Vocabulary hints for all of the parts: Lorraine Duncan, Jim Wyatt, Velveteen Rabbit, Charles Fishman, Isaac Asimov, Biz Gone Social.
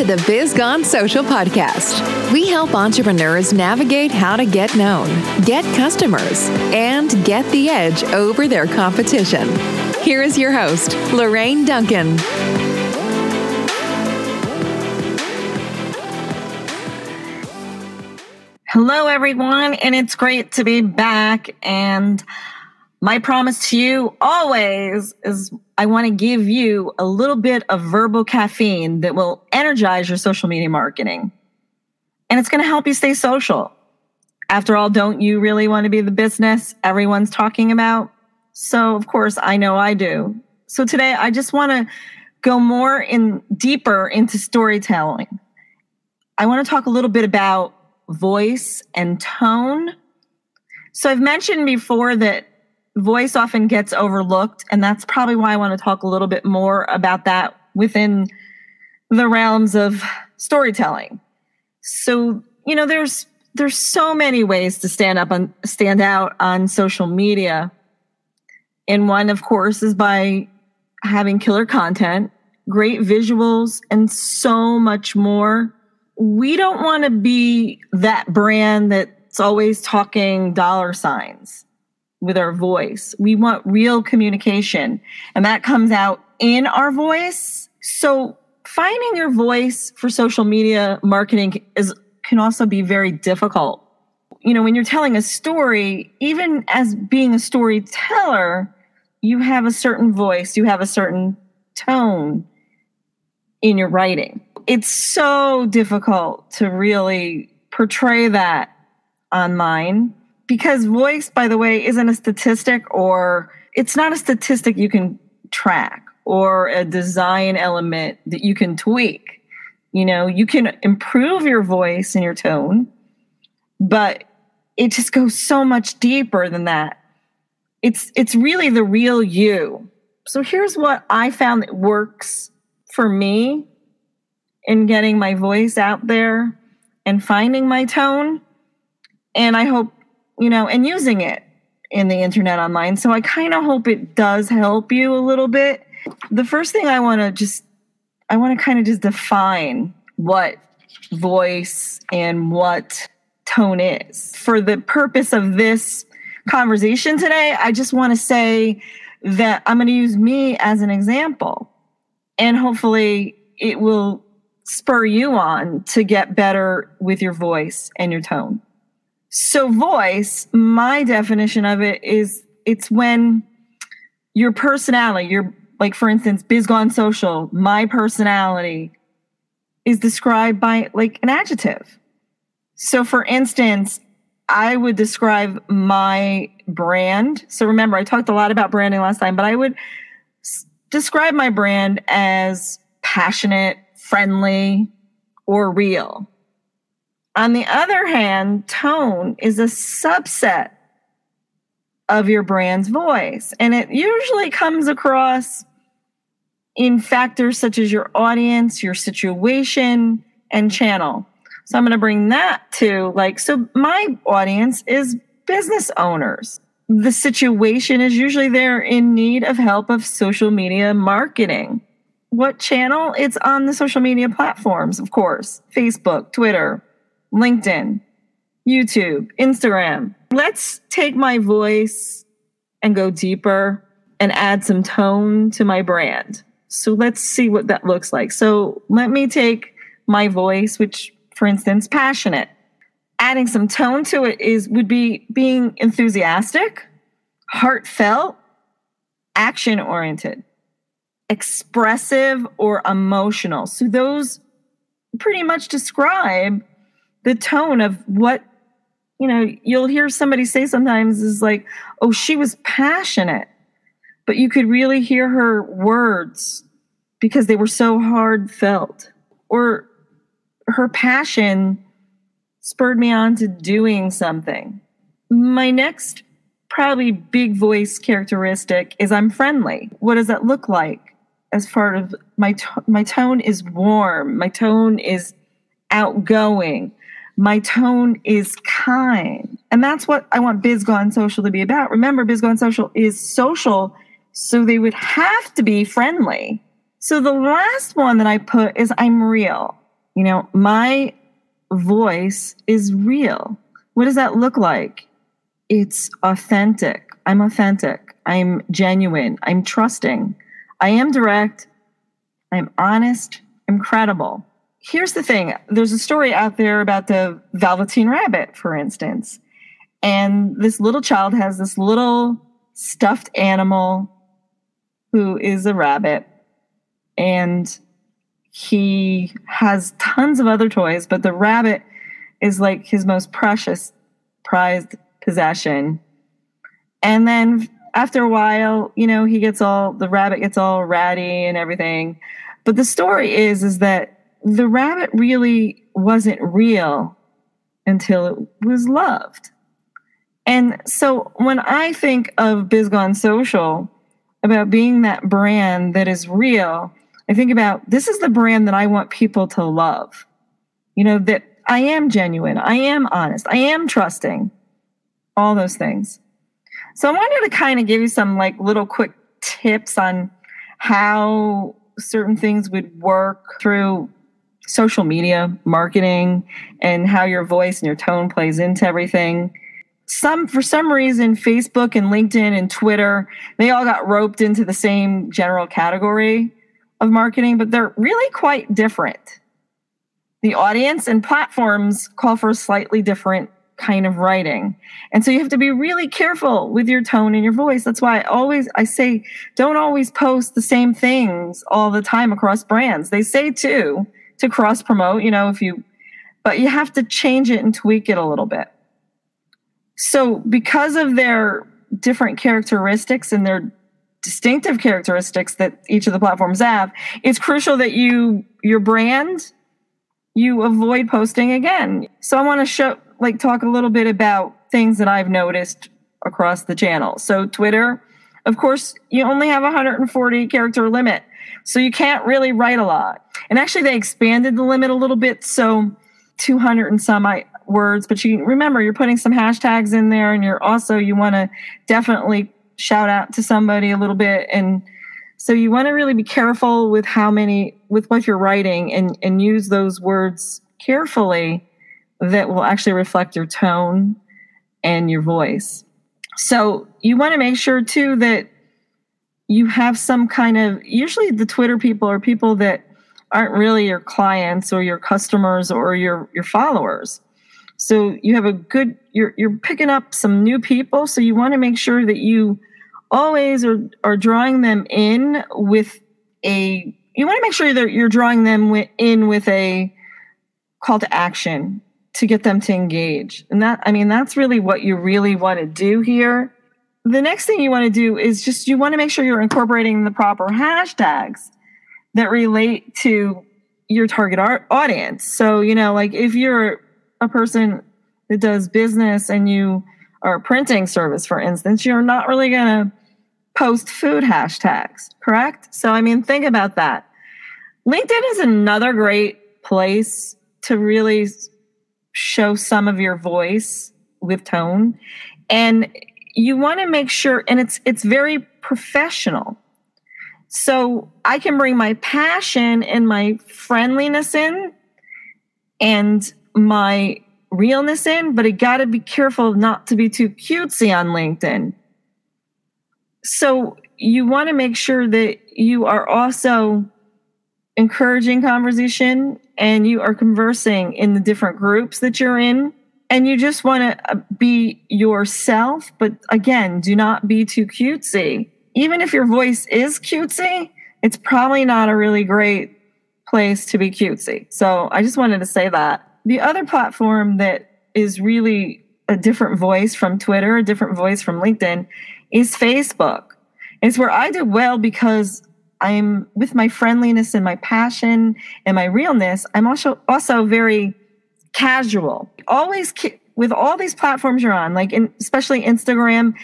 to the Biz Gone Social podcast. We help entrepreneurs navigate how to get known, get customers, and get the edge over their competition. Here is your host, Lorraine Duncan. Hello, everyone, and it's great to be back. And my promise to you always is I want to give you a little bit of verbal caffeine that will energize your social media marketing. And it's going to help you stay social. After all, don't you really want to be the business everyone's talking about? So, of course, I know I do. So today, I just want to go more in deeper into storytelling. I want to talk a little bit about voice and tone. So I've mentioned before that voice often gets overlooked, and that's probably why I want to talk a little bit more about that within the realms of storytelling. So, you know, there's so many ways to stand out on social media. And one, of course, is by having killer content, great visuals, and so much more. We don't want to be that brand that's always talking dollar signs with our voice. We want real communication, and that comes out in our voice. So finding your voice for social media marketing can also be very difficult. You know, when you're telling a story, even as being a storyteller, you have a certain voice, you have a certain tone in your writing. It's so difficult to really portray that online because voice, by the way, isn't a statistic, or it's not a statistic you can track or a design element that you can tweak. You know, you can improve your voice and your tone, but it just goes so much deeper than that. It's really the real you. So here's what I found that works for me in getting my voice out there and finding my tone. And I hope, you know, and using it in the internet online. So I kind of hope it does help you a little bit. The first thing I want to define what voice and what tone is. For the purpose of this conversation today, I just want to say that I'm going to use me as an example. And hopefully it will spur you on to get better with your voice and your tone. So voice, my definition of it is it's when your personality, your, like for instance, Biz Gone Social, my personality is described by like an adjective. So for instance, I would describe my brand. So remember, I talked a lot about branding last time, but I would describe my brand as passionate, friendly, or real. On the other hand, tone is a subset of your brand's voice, and it usually comes across in factors such as your audience, your situation, and channel. So I'm going to bring that to so my audience is business owners. The situation is usually they're in need of help of social media marketing. What channel? It's on the social media platforms, of course. Facebook, Twitter, LinkedIn, YouTube, Instagram. Let's take my voice and go deeper and add some tone to my brand. So let's see what that looks like. So let me take my voice, which, for instance, passionate. Adding some tone to it would be being enthusiastic, heartfelt, action-oriented, expressive or emotional. So those pretty much describe the tone of what, you know, you'll hear somebody say sometimes is like, oh, she was passionate, but you could really hear her words because they were so heartfelt, or her passion spurred me on to doing something. My next probably big voice characteristic is I'm friendly. What does that look like? As part of my tone is warm. My tone is outgoing. My tone is kind. And that's what I want Biz Gone Social to be about. Remember, Biz Gone Social is social, so they would have to be friendly. So the last one that I put is I'm real. You know, my voice is real. What does that look like? It's authentic. I'm authentic. I'm genuine. I'm trusting. I am direct. I'm honest. I'm credible. Here's the thing. There's a story out there about the Velveteen Rabbit, for instance. And this little child has this little stuffed animal who is a rabbit. And he has tons of other toys, but the rabbit is like his most precious, prized possession. And then after a while, you know, the rabbit gets all ratty and everything. But the story is that the rabbit really wasn't real until it was loved. And so when I think of Biz Gone Social, about being that brand that is real, I think about, this is the brand that I want people to love. You know, that I am genuine. I am honest. I am trusting. All those things. So I wanted to kind of give you some like little quick tips on how certain things would work through social media marketing and how your voice and your tone plays into everything. For some reason, Facebook and LinkedIn and Twitter, they all got roped into the same general category of marketing, but they're really quite different. The audience and platforms call for a slightly different kind of writing. And so you have to be really careful with your tone and your voice. That's why I say, don't always post the same things all the time across brands. They say to cross promote, you know, but you have to change it and tweak it a little bit. So because of their different characteristics and their distinctive characteristics that each of the platforms have, it's crucial that your brand, you avoid posting again. So I want to talk a little bit about things that I've noticed across the channel. So Twitter, of course, you only have 140 character limit, so you can't really write a lot. And actually they expanded the limit a little bit, so 200 and some words, but you remember you're putting some hashtags in there, and you want to definitely shout out to somebody a little bit. And so you want to really be careful with with what you're writing, and use those words carefully that will actually reflect your tone and your voice. So you want to make sure too that you have some kind of, usually the Twitter people are people that aren't really your clients or your customers or your followers. So you have you're picking up some new people. So you want to make sure that you always are drawing them in you want to make sure that you're drawing them in with a call to action to get them to engage. And that's really what you really want to do here. The next thing you want to do is just, you want to make sure you're incorporating the proper hashtags that relate to your target audience. So, you know, like if you're a person that does business and you are a printing service, for instance, you're not really going to post food hashtags, correct? So, think about that. LinkedIn is another great place to really show some of your voice with tone. And you want to make sure, and it's very professional. So I can bring my passion and my friendliness in and my realness in, but I got to be careful not to be too cutesy on LinkedIn. So you want to make sure that you are also encouraging conversation and you are conversing in the different groups that you're in, and you just want to be yourself. But again, do not be too cutesy. Even if your voice is cutesy, it's probably not a really great place to be cutesy. So I just wanted to say that. The other platform that is really a different voice from Twitter, a different voice from LinkedIn, is Facebook. It's where I do well because I'm, with my friendliness and my passion and my realness, I'm also very casual. Always, with all these platforms you're on, especially Instagram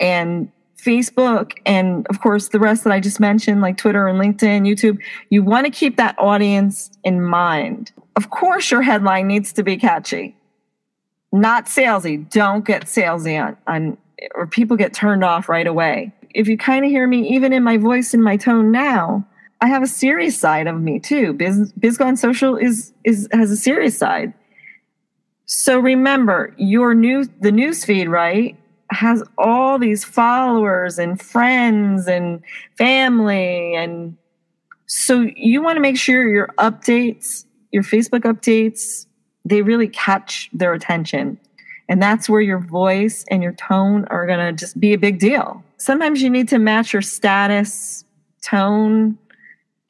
and Facebook, and of course the rest that I just mentioned, like Twitter and LinkedIn, YouTube, you want to keep that audience in mind. Of course, your headline needs to be catchy, not salesy. Don't get salesy or people get turned off right away. If you kind of hear me, even in my voice and my tone now, I have a serious side of me too. Biz Gone Social has a serious side. So remember, the newsfeed, right, has all these followers and friends and family, and so you want to make sure your updates, your Facebook updates, they really catch their attention. And that's where your voice and your tone are going to just be a big deal. Sometimes you need to match your status, tone,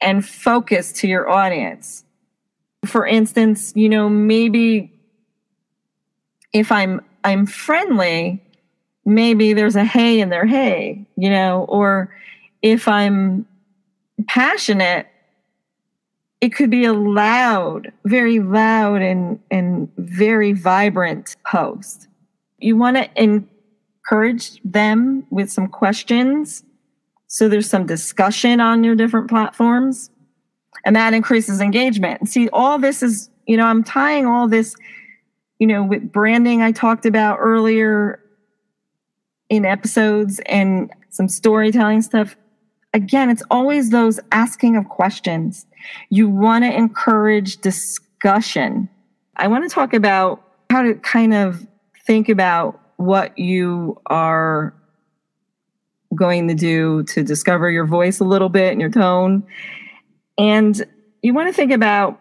and focus to your audience. For instance, maybe if I'm friendly, maybe there's a hey in their hey, or if I'm passionate, it could be a loud, very loud and very vibrant post. You want to encourage them with some questions. So there's some discussion on your different platforms, and that increases engagement. And see, all this is, I'm tying all this, with branding I talked about earlier in episodes and some storytelling stuff. Again, it's always those asking of questions. You want to encourage discussion. I want to talk about how to kind of think about what you are going to do to discover your voice a little bit and your tone. And you want to think about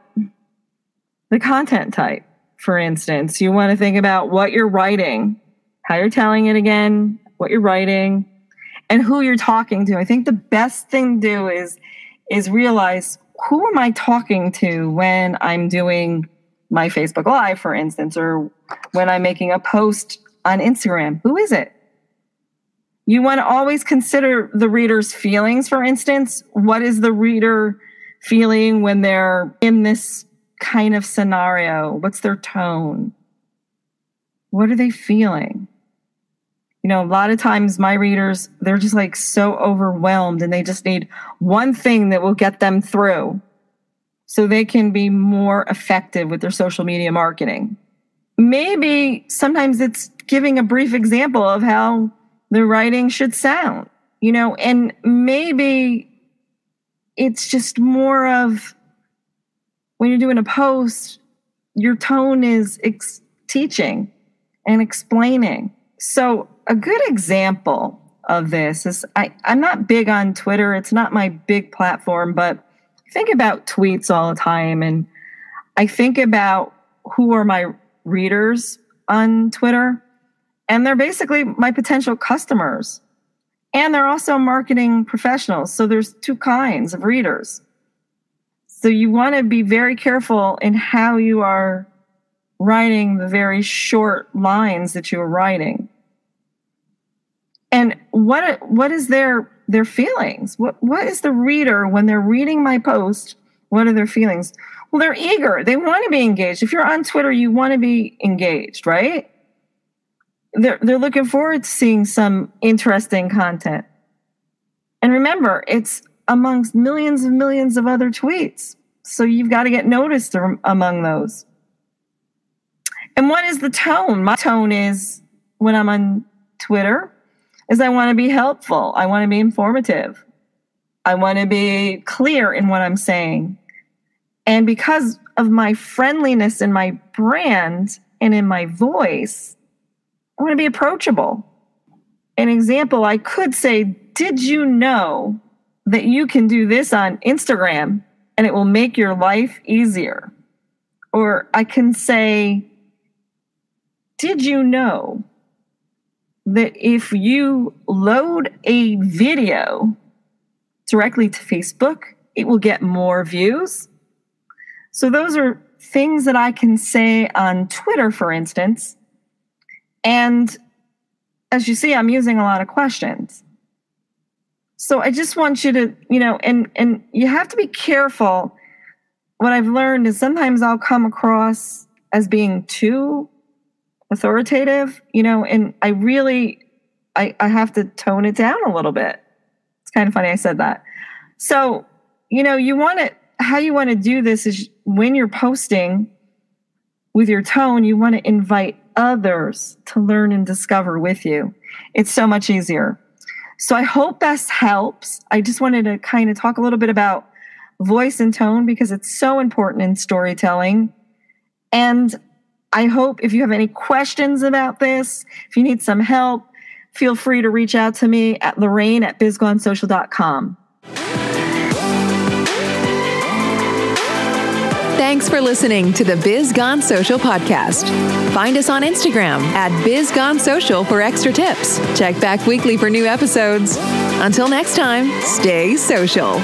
the content type, for instance. You want to think about what you're writing, how you're telling it again, what you're writing, and who you're talking to. I think the best thing to do is realize, who am I talking to when I'm doing my Facebook Live, for instance, or when I'm making a post on Instagram? Who is it? You want to always consider the reader's feelings, for instance. What is the reader feeling when they're in this kind of scenario? What's their tone? What are they feeling? A lot of times my readers, they're just like so overwhelmed, and they just need one thing that will get them through so they can be more effective with their social media marketing. Maybe sometimes it's giving a brief example of how the writing should sound, and maybe it's just more of, when you're doing a post, your tone is teaching and explaining. So a good example of this is, I'm not big on Twitter. It's not my big platform, but I think about tweets all the time. And I think about who are my readers on Twitter. And they're basically my potential customers. And they're also marketing professionals. So there's two kinds of readers. So you want to be very careful in how you are writing the very short lines that you are writing. And what is their feelings? What is the reader, when they're reading my post, what are their feelings? Well, they're eager. They want to be engaged. If you're on Twitter, you want to be engaged, right? They're looking forward to seeing some interesting content. And remember, it's amongst millions and millions of other tweets. So you've got to get noticed among those. And what is the tone? My tone is, when I'm on Twitter, is I want to be helpful. I want to be informative. I want to be clear in what I'm saying. And because of my friendliness in my brand and in my voice, I want to be approachable. An example, I could say, did you know that you can do this on Instagram and it will make your life easier? Or I can say, did you know that if you load a video directly to Facebook, it will get more views? So those are things that I can say on Twitter, for instance. And as you see, I'm using a lot of questions. So I just want you to, and you have to be careful. What I've learned is sometimes I'll come across as being too authoritative, and I really, I have to tone it down a little bit. It's kind of funny I said that. So, how you want to do this is, when you're posting with your tone, you want to invite others to learn and discover with you. It's so much easier. So I hope this helps. I just wanted to kind of talk a little bit about voice and tone because it's so important in storytelling. And I hope if you have any questions about this, if you need some help, feel free to reach out to me at Lorraine@bizgonesocial.com. Thanks for listening to the Biz Gone Social podcast. Find us on Instagram @BizGoneSocial for extra tips. Check back weekly for new episodes. Until next time, stay social.